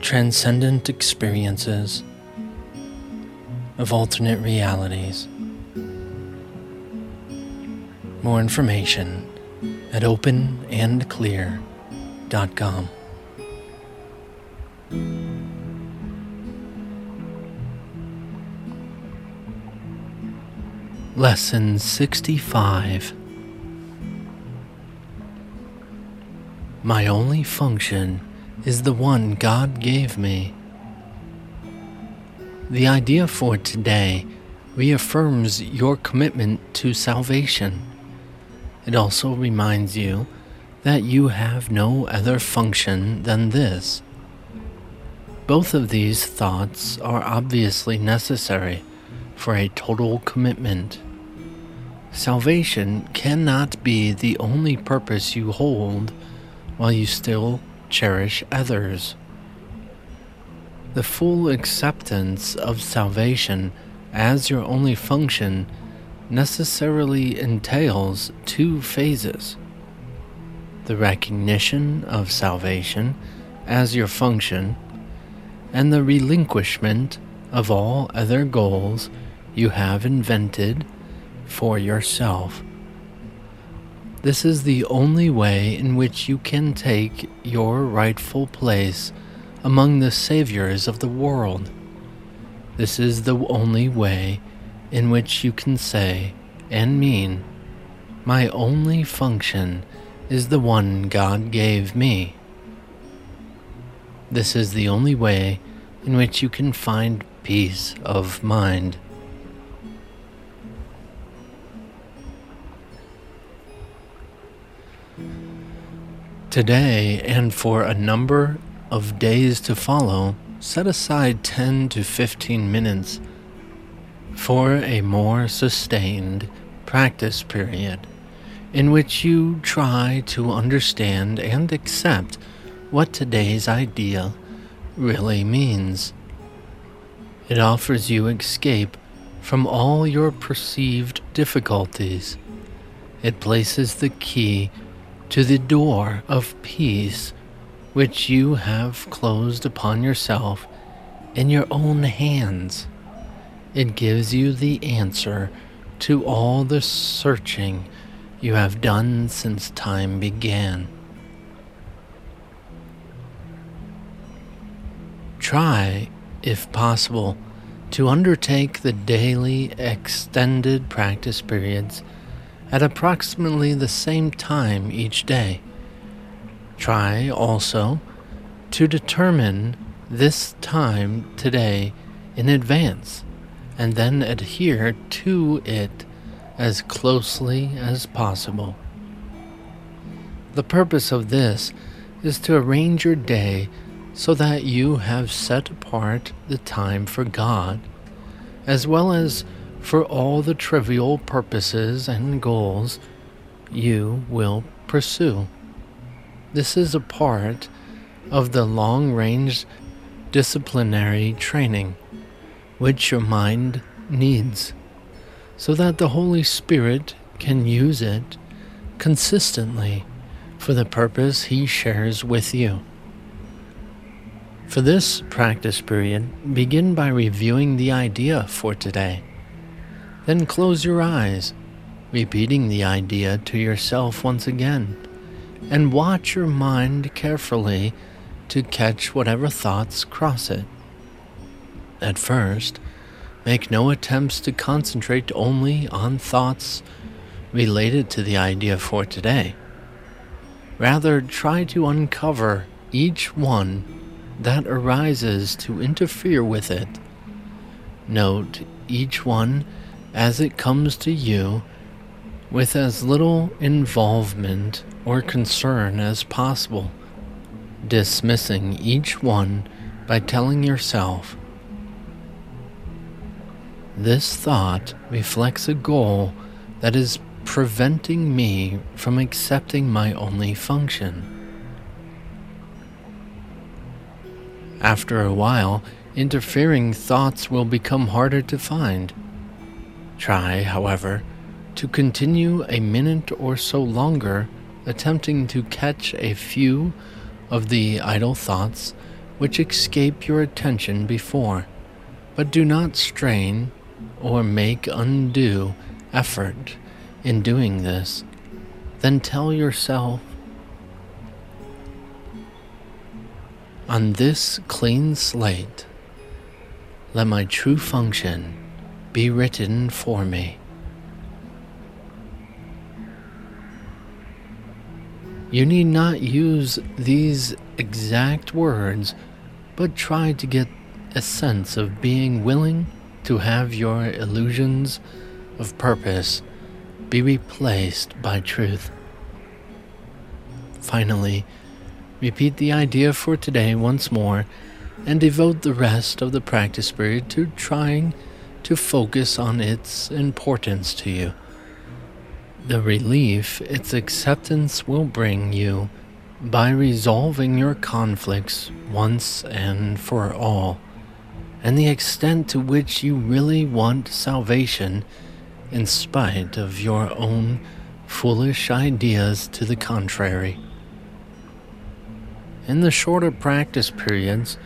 transcendent experiences of alternate realities. More information at openandclear.com. Lesson 65. My only function is the one God gave me. The idea for today reaffirms your commitment to salvation. It also reminds you that you have no other function than this. Both of these thoughts are obviously necessary for a total commitment. Salvation cannot be the only purpose you hold while you still cherish others. The full acceptance of salvation as your only function necessarily entails two phases: the recognition of salvation as your function and the relinquishment of all other goals you have invented for yourself. This is the only way in which you can take your rightful place among the saviors of the world. This is the only way in which you can say and mean, my only function is the one God gave me. This is the only way in which you can find peace of mind. Today, and for a number of days to follow, set aside 10 to 15 minutes for a more sustained practice period in which you try to understand and accept what today's idea really means. It offers you escape from all your perceived difficulties. It places the key to the door of peace which you have closed upon yourself in your own hands. It gives you the answer to all the searching you have done since time began. Try, if possible, to undertake the daily extended practice periods at approximately the same time each day. Try also to determine this time today in advance and then adhere to it as closely as possible. The purpose of this is to arrange your day so that you have set apart the time for God, as well as for all the trivial purposes and goals you will pursue. This is a part of the long-range disciplinary training which your mind needs, so that the Holy Spirit can use it consistently for the purpose He shares with you. For this practice period, begin by reviewing the idea for today. Then close your eyes, repeating the idea to yourself once again, and watch your mind carefully to catch whatever thoughts cross it. At first, make no attempts to concentrate only on thoughts related to the idea for today. Rather, try to uncover each one that arises to interfere with it. Note each one as it comes to you, with as little involvement or concern as possible, dismissing each one by telling yourself, "This thought reflects a goal that is preventing me from accepting my only function." After a while, interfering thoughts will become harder to find. Try, however, to continue a minute or so longer, attempting to catch a few of the idle thoughts which escape your attention before, but do not strain or make undue effort in doing this. Then tell yourself, "On this clean slate, let my true function be written for me." You need not use these exact words, but try to get a sense of being willing to have your illusions of purpose be replaced by truth. Finally, repeat the idea for today once more and devote the rest of the practice period to trying to focus on its importance to you. The relief its acceptance will bring you by resolving your conflicts once and for all, and the extent to which you really want salvation in spite of your own foolish ideas to the contrary. In the shorter practice periods,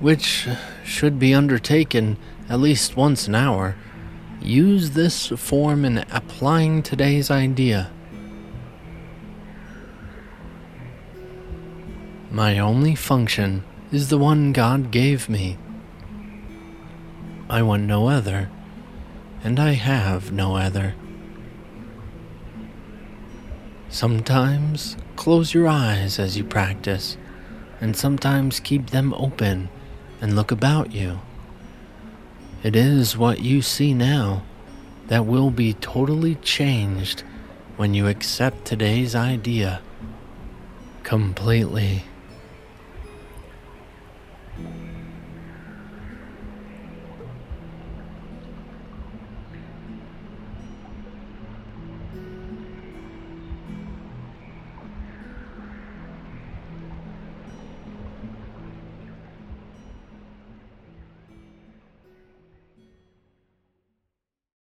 which should be undertaken at least once an hour, use this form in applying today's idea. My only function is the one God gave me. I want no other, and I have no other. Sometimes close your eyes as you practice, and sometimes keep them open and look about you. It is what you see now that will be totally changed when you accept today's idea completely.